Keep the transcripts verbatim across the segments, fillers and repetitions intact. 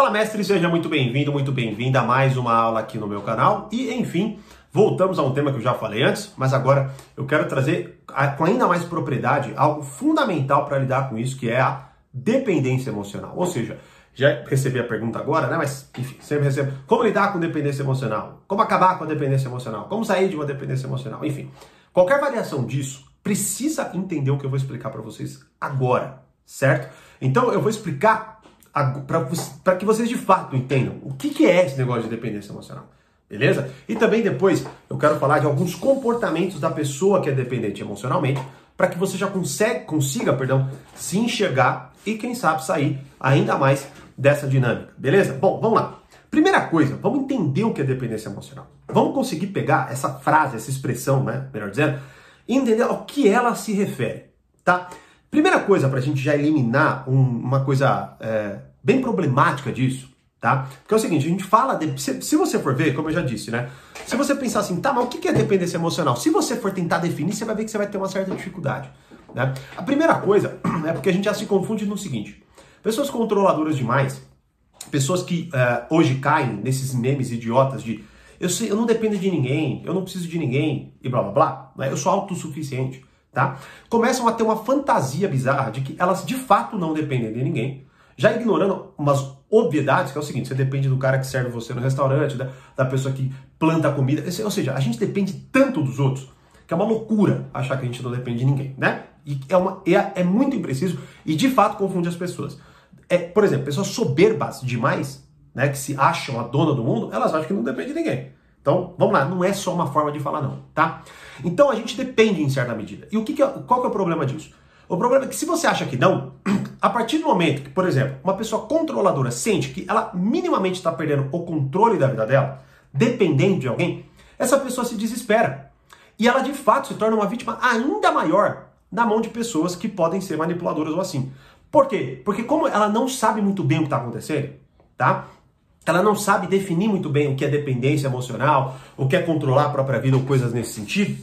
Fala, mestre, seja muito bem-vindo, muito bem-vinda a mais uma aula aqui no meu canal. E, enfim, voltamos a um tema que eu já falei antes, mas agora eu quero trazer com ainda mais propriedade algo fundamental para lidar com isso, que é a dependência emocional. Ou seja, já recebi a pergunta agora, né? Mas, enfim, sempre recebo. Como lidar com dependência emocional? Como acabar com a dependência emocional? Como sair de uma dependência emocional? Enfim, qualquer variação disso precisa entender o que eu vou explicar para vocês agora, certo? Então, eu vou explicar para que vocês de fato entendam o que, que é esse negócio de dependência emocional, beleza? E também depois eu quero falar de alguns comportamentos da pessoa que é dependente emocionalmente, para que você já consegue, consiga perdão, se enxergar e quem sabe sair ainda mais dessa dinâmica, beleza? Bom, vamos lá. Primeira coisa, vamos entender o que é dependência emocional. Vamos conseguir pegar essa frase, essa expressão, né, melhor dizendo, e entender ao que ela se refere, tá? Primeira coisa, para a gente já eliminar um, uma coisa é, bem problemática disso, tá? Porque é o seguinte, a gente fala, de, se, se você for ver, como eu já disse, né? Se você pensar assim, tá, mas o que é dependência emocional? Se você for tentar definir, você vai ver que você vai ter uma certa dificuldade, né? A primeira coisa é porque a gente já se confunde no seguinte, pessoas controladoras demais, pessoas que é, hoje caem nesses memes idiotas de eu, eu não dependo de ninguém, eu não preciso de ninguém e blá blá blá, né? Eu sou autossuficiente. Tá? Começam a ter uma fantasia bizarra de que elas de fato não dependem de ninguém, já ignorando umas obviedades, que é o seguinte, você depende do cara que serve você no restaurante, da, da pessoa que planta a comida, ou seja, a gente depende tanto dos outros, que é uma loucura achar que a gente não depende de ninguém, né? E é, uma, é, é muito impreciso e de fato confunde as pessoas. É, por exemplo, pessoas soberbas demais, né, que se acham a dona do mundo, elas acham que não depende de ninguém. Então, vamos lá, não é só uma forma de falar não, tá? Então a gente depende em certa medida. E o que que é, qual que é o problema disso? O problema é que se você acha que não, a partir do momento que, por exemplo, uma pessoa controladora sente que ela minimamente está perdendo o controle da vida dela, dependendo de alguém, essa pessoa se desespera. E ela de fato se torna uma vítima ainda maior na mão de pessoas que podem ser manipuladoras ou assim. Por quê? Porque como ela não sabe muito bem o que está acontecendo, tá? Ela não sabe definir muito bem o que é dependência emocional, o que é controlar a própria vida ou coisas nesse sentido,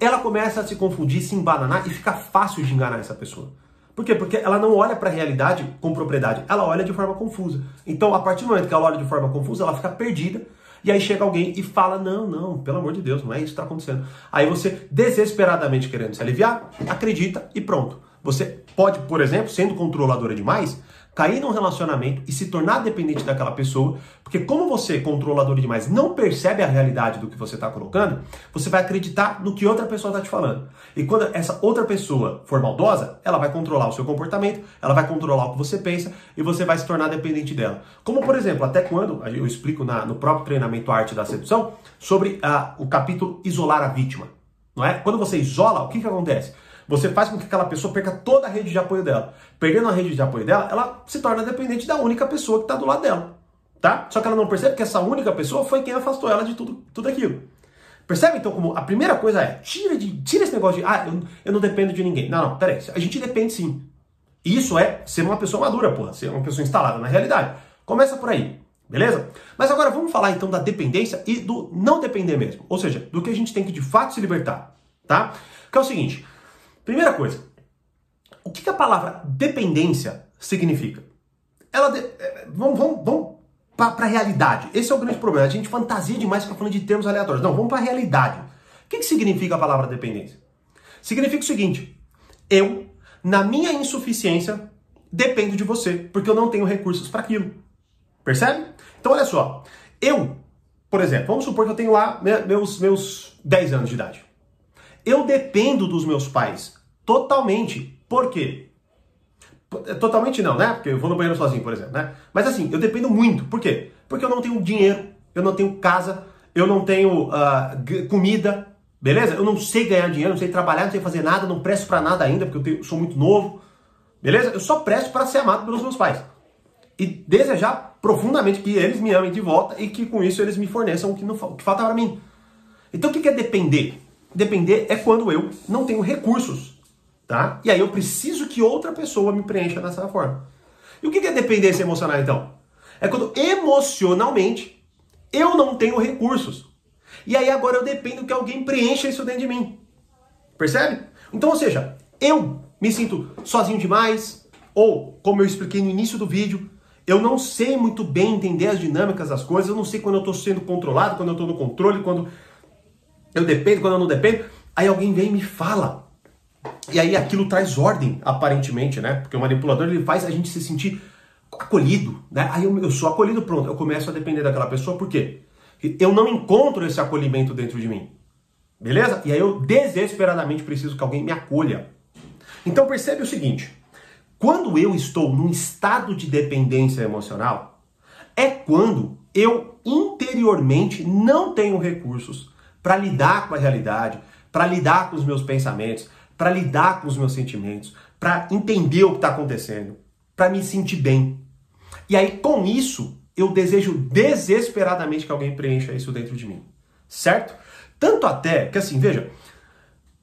ela começa a se confundir, se embananar e fica fácil de enganar essa pessoa. Por quê? Porque ela não olha para a realidade com propriedade, ela olha de forma confusa. Então, a partir do momento que ela olha de forma confusa, ela fica perdida e aí chega alguém e fala, não, não, pelo amor de Deus, não é isso que está acontecendo. Aí você, desesperadamente querendo se aliviar, acredita e pronto. Você pode, por exemplo, sendo controladora demais, cair num relacionamento e se tornar dependente daquela pessoa, porque como você, controlador demais, não percebe a realidade do que você está colocando, você vai acreditar no que outra pessoa está te falando. E quando essa outra pessoa for maldosa, ela vai controlar o seu comportamento, ela vai controlar o que você pensa e você vai se tornar dependente dela. Como, por exemplo, até quando, eu explico na, no próprio treinamento Arte da Sedução, sobre a, o capítulo Isolar a Vítima. Não é? Quando você isola, o que, que acontece? Você faz com que aquela pessoa perca toda a rede de apoio dela. Perdendo a rede de apoio dela, ela se torna dependente da única pessoa que está do lado dela. Tá? Só que ela não percebe que essa única pessoa foi quem afastou ela de tudo, tudo aquilo. Percebe, então, como a primeira coisa é, tira, de, tira esse negócio de, ah, eu, eu não dependo de ninguém. Não, não, peraí, a gente depende sim. Isso é ser uma pessoa madura, porra, ser uma pessoa instalada na realidade. Começa por aí, beleza? Mas agora vamos falar, então, da dependência e do não depender mesmo. Ou seja, do que a gente tem que, de fato, se libertar. Tá? Que é o seguinte. Primeira coisa, o que a palavra dependência significa? Ela de... Vamos, vamos, vamos para a realidade. Esse é o grande problema. A gente fantasia demais para falando de termos aleatórios. Não, vamos para a realidade. O que, que significa a palavra dependência? Significa o seguinte, eu, na minha insuficiência, dependo de você, porque eu não tenho recursos para aquilo. Percebe? Então, olha só. Eu, por exemplo, vamos supor que eu tenho lá meus, meus dez anos de idade. Eu dependo dos meus pais. Totalmente. Por quê? Totalmente não, né? Porque eu vou no banheiro sozinho, por exemplo, né? Mas assim, eu dependo muito. Por quê? Porque eu não tenho dinheiro, eu não tenho casa, eu não tenho uh, comida, beleza? Eu não sei ganhar dinheiro, não sei trabalhar, não sei fazer nada, não presto pra nada ainda, porque eu tenho, sou muito novo, beleza? Eu só presto pra ser amado pelos meus pais. E desejar profundamente que eles me amem de volta e que com isso eles me forneçam o que, não, o que falta pra mim. Então o que é depender? Depender é quando eu não tenho recursos. Tá? E aí eu preciso que outra pessoa me preencha dessa forma. E o que é dependência emocional, então? É quando emocionalmente eu não tenho recursos. E aí agora eu dependo que alguém preencha isso dentro de mim. Percebe? Então, ou seja, eu me sinto sozinho demais, ou, como eu expliquei no início do vídeo, Eu não sei muito bem entender as dinâmicas das coisas, eu não sei quando eu estou sendo controlado, quando eu estou no controle, quando eu dependo, quando eu não dependo. Aí alguém vem e me fala. E aí aquilo traz ordem, aparentemente, né? Porque o manipulador, ele faz a gente se sentir acolhido, né? Aí eu, eu sou acolhido, pronto, eu começo a depender daquela pessoa, por quê? Eu não encontro esse acolhimento dentro de mim, beleza? E aí eu desesperadamente preciso que alguém me acolha. Então percebe o seguinte, quando eu estou num estado de dependência emocional, é quando eu interiormente não tenho recursos para lidar com a realidade, para lidar com os meus pensamentos, para lidar com os meus sentimentos, para entender o que está acontecendo, para me sentir bem. E aí, com isso, eu desejo desesperadamente que alguém preencha isso dentro de mim, certo? Tanto até que, assim, veja,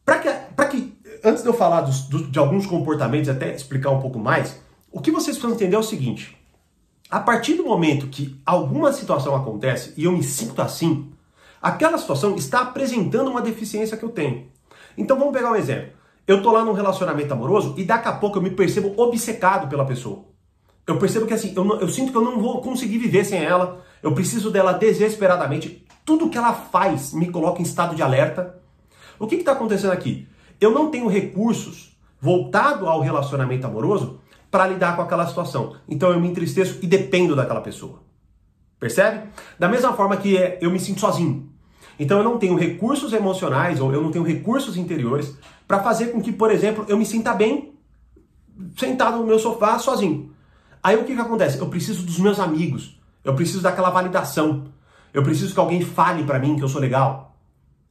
para que, para que, antes de eu falar dos, do, de alguns comportamentos, até explicar um pouco mais, o que vocês precisam entender é o seguinte, a partir do momento que alguma situação acontece e eu me sinto assim, aquela situação está apresentando uma deficiência que eu tenho. Então vamos pegar um exemplo. Eu tô lá num relacionamento amoroso e daqui a pouco eu me percebo obcecado pela pessoa. Eu percebo que assim, eu, não, eu sinto que eu não vou conseguir viver sem ela, eu preciso dela desesperadamente. Tudo que ela faz me coloca em estado de alerta. O que está acontecendo aqui? Eu não tenho recursos voltados ao relacionamento amoroso para lidar com aquela situação. Então eu me entristeço e dependo daquela pessoa. Percebe? Da mesma forma que é, eu me sinto sozinho. Então eu não tenho recursos emocionais ou eu não tenho recursos interiores para fazer com que, por exemplo, eu me sinta bem sentado no meu sofá sozinho. Aí o que, que acontece? Eu preciso dos meus amigos, eu preciso daquela validação, eu preciso que alguém fale para mim que eu sou legal.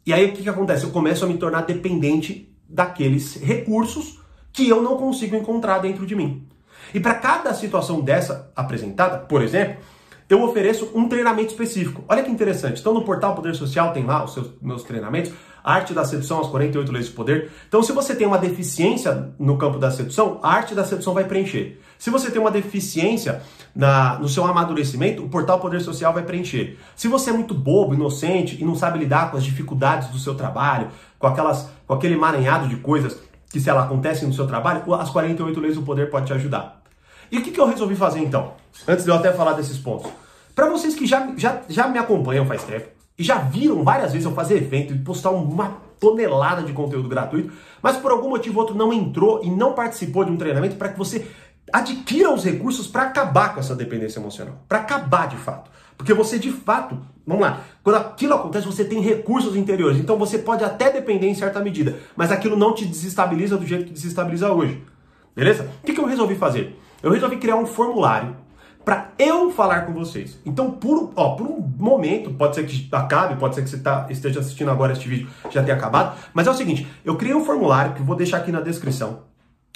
E aí o que, que acontece? Eu começo a me tornar dependente daqueles recursos que eu não consigo encontrar dentro de mim. E para cada situação dessa apresentada, por exemplo, eu ofereço um treinamento específico. Olha que interessante. Então, no Portal Poder Social tem lá os seus, meus treinamentos, a arte da sedução, as quarenta e oito leis de poder. Então, se você tem uma deficiência no campo da sedução, a arte da sedução vai preencher. Se você tem uma deficiência na, no seu amadurecimento, o Portal Poder Social vai preencher. Se você é muito bobo, inocente e não sabe lidar com as dificuldades do seu trabalho, com, aquelas, com aquele emaranhado de coisas que, se elas acontecem no seu trabalho, as quarenta e oito leis do poder podem te ajudar. E o que, que eu resolvi fazer, então? Antes de eu até falar desses pontos. Para vocês que já, já, já me acompanham faz tempo e já viram várias vezes eu fazer evento e postar uma tonelada de conteúdo gratuito, mas por algum motivo ou outro não entrou e não participou de um treinamento para que você adquira os recursos para acabar com essa dependência emocional. Para acabar, de fato. Porque você, de fato, vamos lá, quando aquilo acontece, você tem recursos interiores. Então você pode até depender em certa medida, mas aquilo não te desestabiliza do jeito que desestabiliza hoje. Beleza? O que, que eu resolvi fazer? Eu resolvi criar um formulário para eu falar com vocês. Então, por, ó, por um momento, pode ser que acabe, pode ser que você tá, esteja assistindo agora este vídeo já tenha acabado, mas é o seguinte, eu criei um formulário que eu vou deixar aqui na descrição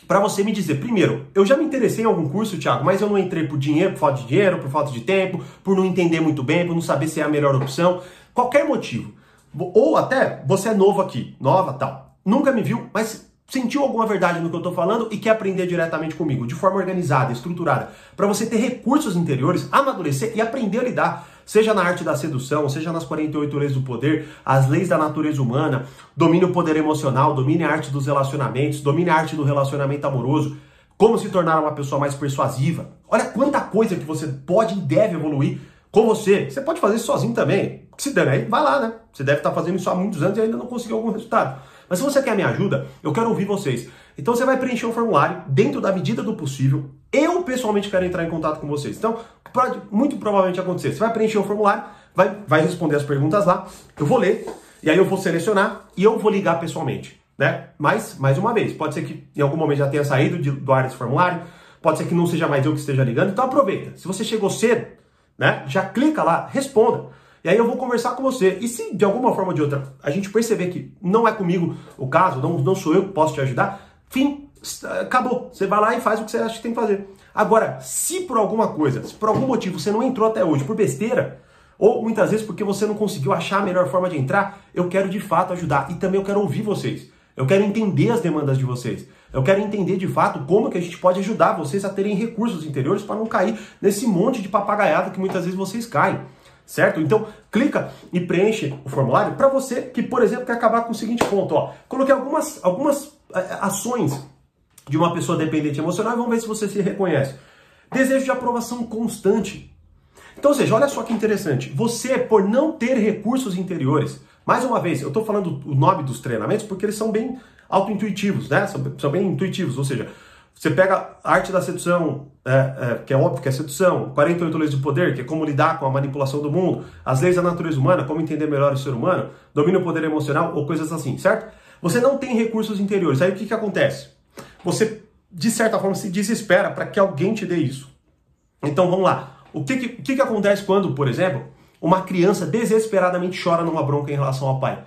para você me dizer, primeiro, eu já me interessei em algum curso, Thiago, mas eu não entrei por dinheiro, por falta de dinheiro, por falta de tempo, por não entender muito bem, por não saber se é a melhor opção, qualquer motivo. Ou até, você é novo aqui, nova, tal, nunca me viu, mas sentiu alguma verdade no que eu estou falando e quer aprender diretamente comigo, de forma organizada, estruturada, para você ter recursos interiores, amadurecer e aprender a lidar, seja na arte da sedução, seja nas quarenta e oito leis do poder, as leis da natureza humana, domine o poder emocional, domine a arte dos relacionamentos, domine a arte do relacionamento amoroso, como se tornar uma pessoa mais persuasiva. Olha quanta coisa que você pode e deve evoluir com você. Você pode fazer isso sozinho também. Se der, aí vai lá, né? Você deve estar fazendo isso há muitos anos e ainda não conseguiu algum resultado. Mas se você quer a minha ajuda, eu quero ouvir vocês. Então você vai preencher um formulário dentro da medida do possível. Eu, pessoalmente, quero entrar em contato com vocês. Então, pode muito provavelmente acontecer. Você vai preencher o formulário, vai, vai responder as perguntas lá, eu vou ler, e aí eu vou selecionar e eu vou ligar pessoalmente, né? Mas, mais uma vez, pode ser que em algum momento já tenha saído de, do ar esse formulário, pode ser que não seja mais eu que esteja ligando. Então aproveita. Se você chegou cedo, né? Já clica lá, responda. E aí eu vou conversar com você. E se de alguma forma ou de outra a gente perceber que não é comigo o caso, não, não sou eu que posso te ajudar, fim, acabou. Você vai lá e faz o que você acha que tem que fazer. Agora, se por alguma coisa, se por algum motivo você não entrou até hoje, por besteira, ou muitas vezes porque você não conseguiu achar a melhor forma de entrar, eu quero de fato ajudar. E também eu quero ouvir vocês. Eu quero entender as demandas de vocês. Eu quero entender de fato como que a gente pode ajudar vocês a terem recursos interiores para não cair nesse monte de papagaiada que muitas vezes vocês caem. Certo? Então, clica e preenche o formulário para você que, por exemplo, quer acabar com o seguinte ponto. Ó, coloquei algumas, algumas ações de uma pessoa dependente emocional e vamos ver se você se reconhece. Desejo de aprovação constante. Então, ou seja, olha só que interessante. Você, por não ter recursos interiores, mais uma vez, eu estou falando o nome dos treinamentos porque eles são bem autointuitivos, né? São, são bem intuitivos, ou seja, você pega a arte da sedução, é, é, que é óbvio que é sedução, quarenta e oito leis do poder, que é como lidar com a manipulação do mundo, as leis da natureza humana, como entender melhor o ser humano, domínio do poder emocional ou coisas assim, certo? Você não tem recursos interiores. Aí o que, que acontece? Você, de certa forma, se desespera para que alguém te dê isso. Então, vamos lá. O que, que, que, que acontece quando, por exemplo, uma criança desesperadamente chora numa bronca em relação ao pai?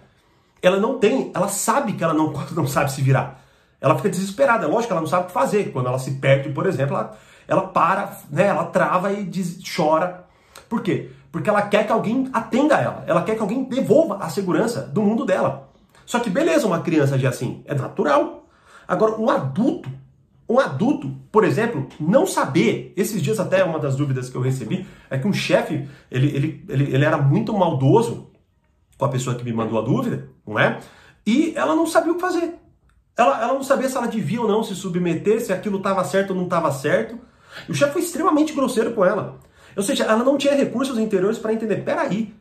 Ela não tem, ela sabe que ela não, não sabe se virar. Ela fica desesperada, é lógico que ela não sabe o que fazer. Quando ela se perde, por exemplo, ela, ela para, né, ela trava e diz, chora. Por quê? Porque ela quer que alguém atenda ela. Ela quer que alguém devolva a segurança do mundo dela. Só que beleza, uma criança já assim, é natural. Agora, um adulto, um adulto, por exemplo, não saber. Esses dias até uma das dúvidas que eu recebi é que um chefe, ele, ele, ele, ele era muito maldoso com a pessoa que me mandou a dúvida, não é? E ela não sabia o que fazer. Ela, ela não sabia se ela devia ou não se submeter, se aquilo estava certo ou não estava certo. E o chefe foi extremamente grosseiro com ela. Ou seja, ela não tinha recursos interiores para entender. Peraí,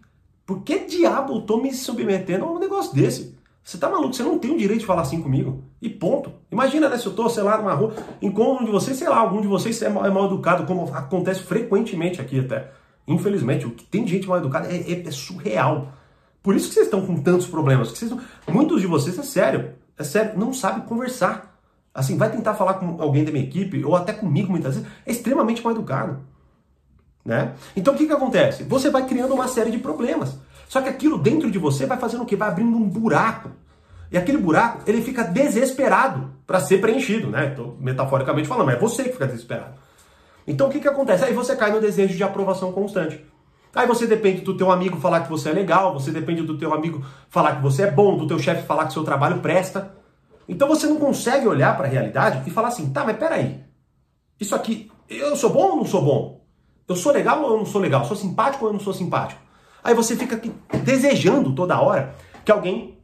por que diabo eu estou me submetendo a um negócio desse? Você tá maluco? Você não tem o direito de falar assim comigo. E ponto. Imagina, né, se eu tô, sei lá, numa rua, encontro um de vocês, sei lá, algum de vocês é mal, é mal educado, como acontece frequentemente aqui até. Infelizmente, o que tem de gente mal educada é, é, é surreal. Por isso que vocês estão com tantos problemas. Que vocês não... Muitos de vocês, é sério, é sério, não sabem conversar. Assim, vai tentar falar com alguém da minha equipe, ou até comigo muitas vezes, é extremamente mal educado. Né? Então, o que que acontece? Você vai criando uma série de problemas. Só que aquilo dentro de você vai fazendo o quê? Vai abrindo um buraco. E aquele buraco, ele fica desesperado para ser preenchido, né? Tô metaforicamente falando, mas é você que fica desesperado. Então, o que que acontece? Aí você cai no desejo de aprovação constante. Aí você depende do teu amigo falar que você é legal, você depende do teu amigo falar que você é bom, do teu chefe falar que seu trabalho presta. Então, você não consegue olhar para a realidade e falar assim, tá, mas peraí, isso aqui, eu sou bom ou não sou bom? Eu sou legal ou eu não sou legal? Eu sou simpático ou eu não sou simpático? Aí você fica aqui desejando toda hora que alguém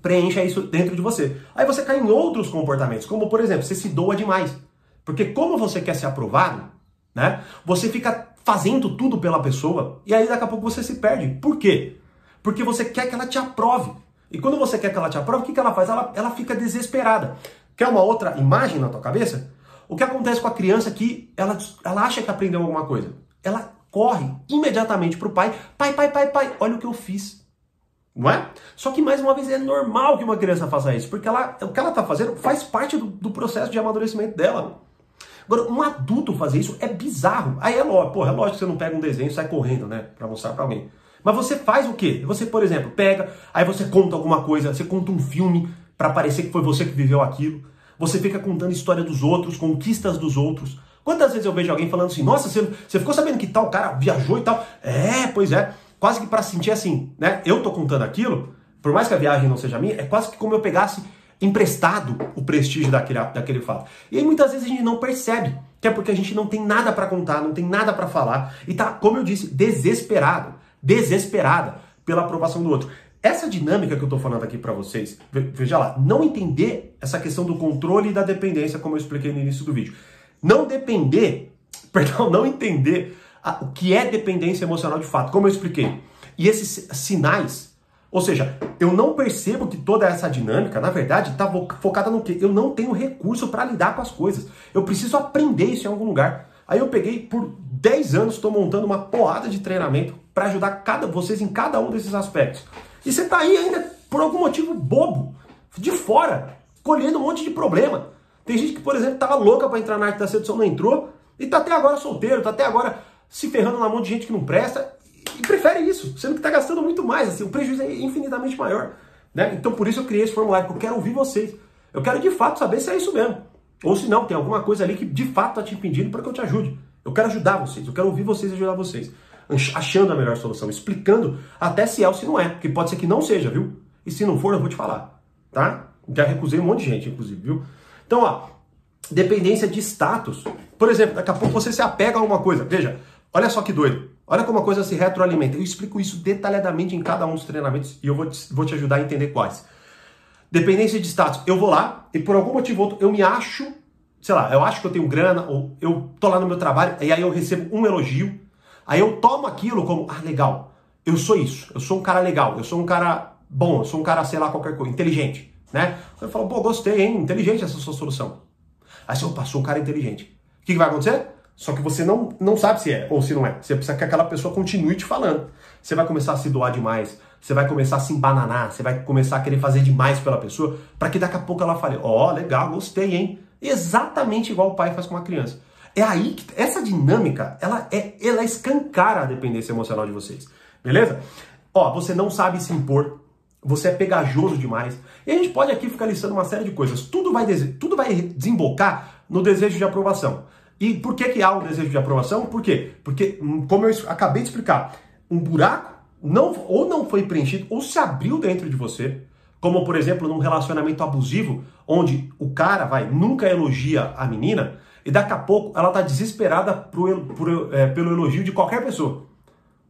preencha isso dentro de você. Aí você cai em outros comportamentos, como, por exemplo, você se doa demais. Porque como você quer ser aprovado, né, você fica fazendo tudo pela pessoa e aí daqui a pouco você se perde. Por quê? Porque você quer que ela te aprove. E quando você quer que ela te aprove, o que que ela faz? Ela, ela fica desesperada. Quer uma outra imagem na tua cabeça? O que acontece com a criança que ela, ela acha que aprendeu alguma coisa? Ela corre imediatamente para o pai, pai, pai, pai, pai, olha o que eu fiz, não é? Só que, mais uma vez, é normal que uma criança faça isso, porque ela, o que ela está fazendo faz parte do, do processo de amadurecimento dela. Agora, um adulto fazer isso é bizarro. Aí é lógico, porra, é lógico que você não pega um desenho e sai correndo, né, para mostrar para alguém. Mas você faz o quê? Você, por exemplo, pega, aí você conta alguma coisa, você conta um filme para parecer que foi você que viveu aquilo, você fica contando história dos outros, conquistas dos outros. Quantas vezes eu vejo alguém falando assim, nossa, você, você ficou sabendo que tal cara viajou e tal? É, pois é. Quase que para sentir assim, né? Eu tô contando aquilo, por mais que a viagem não seja minha, é quase que como eu pegasse emprestado o prestígio daquele, daquele fato. E aí muitas vezes a gente não percebe, que é porque a gente não tem nada para contar, não tem nada para falar, e tá, como eu disse, desesperado, desesperada pela aprovação do outro. Essa dinâmica que eu tô falando aqui para vocês, veja lá, não entender essa questão do controle e da dependência, como eu expliquei no início do vídeo. Não depender, perdão, não entender a, o que é dependência emocional de fato, como eu expliquei. E esses sinais, ou seja, eu não percebo que toda essa dinâmica, na verdade, está focada no quê? Eu não tenho recurso para lidar com as coisas. Eu preciso aprender isso em algum lugar. Aí eu peguei, por dez anos, estou montando uma porrada de treinamento para ajudar cada, vocês em cada um desses aspectos. E você está aí ainda, por algum motivo bobo, de fora, colhendo um monte de problema. Tem gente que, por exemplo, estava louca para entrar na arte da sedução, não entrou, e está até agora solteiro, está até agora se ferrando na mão de gente que não presta, e prefere isso, sendo que está gastando muito mais, assim, o prejuízo é infinitamente maior. Né? Então, por isso eu criei esse formulário, porque eu quero ouvir vocês. Eu quero, de fato, saber se é isso mesmo. Ou se não, tem alguma coisa ali que, de fato, está te impedindo para que eu te ajude. Eu quero ajudar vocês, eu quero ouvir vocês e ajudar vocês. Achando a melhor solução, explicando até se é ou se não é, porque pode ser que não seja, viu? E se não for, eu vou te falar, tá? Já recusei um monte de gente, inclusive, viu? Então, ó, dependência de status. Por exemplo, daqui a pouco você se apega a alguma coisa. Veja, olha só que doido. Olha como a coisa se retroalimenta. Eu explico isso detalhadamente em cada um dos treinamentos e eu vou te, vou te ajudar a entender quais. Dependência de status. Eu vou lá e por algum motivo ou outro eu me acho sei lá, eu acho que eu tenho grana, ou eu tô lá no meu trabalho, e aí eu recebo um elogio, aí eu tomo aquilo como, ah, legal, eu sou isso, eu sou um cara legal, eu sou um cara bom, eu sou um cara, sei lá, qualquer coisa, inteligente, né? Aí eu falo, pô, gostei, hein, inteligente essa sua solução. Aí você, opa, sou um cara inteligente. O que, que vai acontecer? Só que você não, não sabe se é ou se não é. Você precisa que aquela pessoa continue te falando. Você vai começar a se doar demais, você vai começar a se embananar, você vai começar a querer fazer demais pela pessoa, para que daqui a pouco ela fale, ó, legal, gostei, hein? Exatamente igual o pai faz com uma criança. É aí que essa dinâmica, ela, é, ela escancara a dependência emocional de vocês. Beleza? Ó, você não sabe se impor, você é pegajoso demais. E a gente pode aqui ficar listando uma série de coisas. Tudo vai, tudo vai desembocar no desejo de aprovação. E por que que há um desejo de aprovação? Por quê? Porque, como eu acabei de explicar, um buraco não, ou não foi preenchido ou se abriu dentro de você, como, por exemplo, num relacionamento abusivo, onde o cara vai nunca elogia a menina e daqui a pouco ela tá desesperada pro, pro, é, pelo elogio de qualquer pessoa.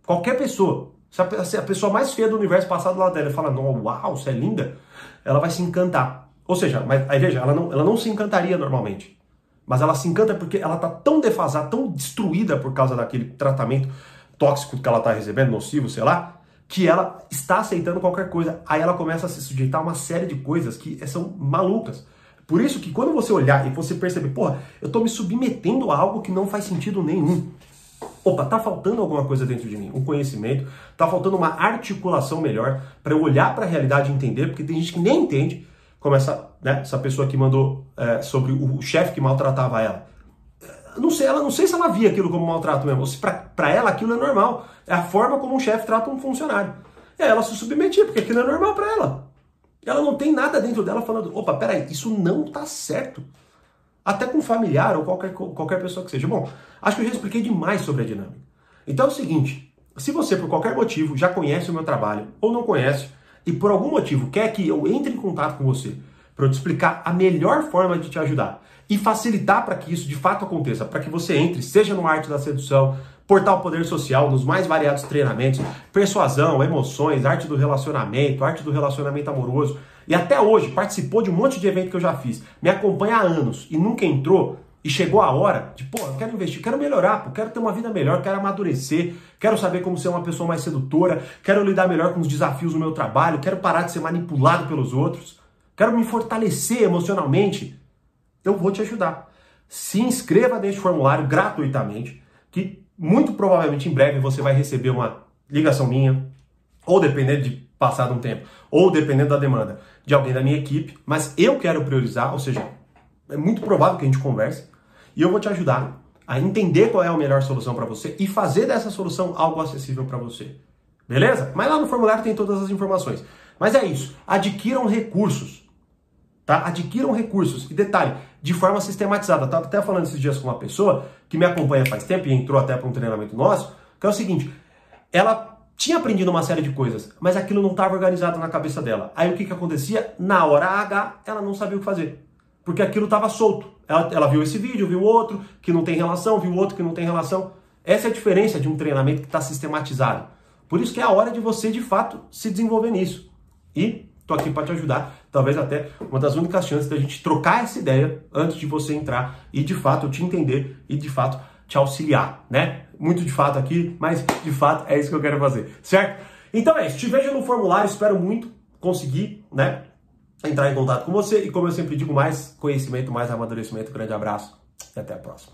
Qualquer pessoa. Se a pessoa mais feia do universo passar do lado dela e falar, não, uau, você é linda, ela vai se encantar. Ou seja, mas, aí veja, ela não, ela não se encantaria normalmente. Mas ela se encanta porque ela está tão defasada, tão destruída por causa daquele tratamento tóxico que ela está recebendo, nocivo, sei lá, que ela está aceitando qualquer coisa. Aí ela começa a se sujeitar a uma série de coisas que são malucas. Por isso que quando você olhar e você perceber, porra, eu estou me submetendo a algo que não faz sentido nenhum. Opa, tá faltando alguma coisa dentro de mim, um conhecimento, tá faltando uma articulação melhor para eu olhar para a realidade e entender, porque tem gente que nem entende. Como essa, né, essa pessoa que mandou é, sobre o chefe que maltratava ela. Não sei, ela, não sei se ela via aquilo como maltrato mesmo. Para ela aquilo é normal. É a forma como um chefe trata um funcionário. E aí ela se submetia, porque aquilo é normal para ela. Ela não tem nada dentro dela falando, opa, peraí, isso não tá certo. Até com um familiar ou qualquer, qualquer pessoa que seja. Bom, acho que eu já expliquei demais sobre a dinâmica. Então é o seguinte, se você por qualquer motivo já conhece o meu trabalho ou não conhece, e por algum motivo quer que eu entre em contato com você para eu te explicar a melhor forma de te ajudar e facilitar para que isso de fato aconteça, para que você entre, seja no Arte da Sedução, Portal Poder Social, nos mais variados treinamentos, persuasão, emoções, arte do relacionamento, arte do relacionamento amoroso, e até hoje participou de um monte de evento que eu já fiz, me acompanha há anos e nunca entrou, e chegou a hora de, pô, eu quero investir, quero melhorar, pô, quero ter uma vida melhor, quero amadurecer, quero saber como ser uma pessoa mais sedutora, quero lidar melhor com os desafios no meu trabalho, quero parar de ser manipulado pelos outros, quero me fortalecer emocionalmente. Eu vou te ajudar. Se inscreva neste formulário gratuitamente, que muito provavelmente em breve você vai receber uma ligação minha, ou dependendo de passado um tempo, ou dependendo da demanda de alguém da minha equipe, mas eu quero priorizar, ou seja, é muito provável que a gente converse, e eu vou te ajudar a entender qual é a melhor solução para você e fazer dessa solução algo acessível para você. Beleza? Mas lá no formulário tem todas as informações. Mas é isso. Adquiram recursos. Tá? Adquiram recursos. E detalhe, de forma sistematizada. Eu estava até falando esses dias com uma pessoa que me acompanha faz tempo e entrou até para um treinamento nosso, que é o seguinte, ela tinha aprendido uma série de coisas, mas aquilo não estava organizado na cabeça dela. Aí o que, que acontecia? Na hora H, ela não sabia o que fazer. Porque aquilo estava solto. Ela, ela viu esse vídeo, viu outro que não tem relação, viu outro que não tem relação. Essa é a diferença de um treinamento que está sistematizado. Por isso que é a hora de você, de fato, se desenvolver nisso. E estou aqui para te ajudar. Talvez até uma das únicas chances da gente trocar essa ideia antes de você entrar e, de fato, eu te entender e, de fato, te auxiliar, né? Muito de fato aqui, mas, de fato, é isso que eu quero fazer, certo? Então é isso. Te vejo no formulário. Espero muito conseguir, né? Entrar em contato com você e, como eu sempre digo, mais conhecimento, mais amadurecimento. Grande abraço e até a próxima.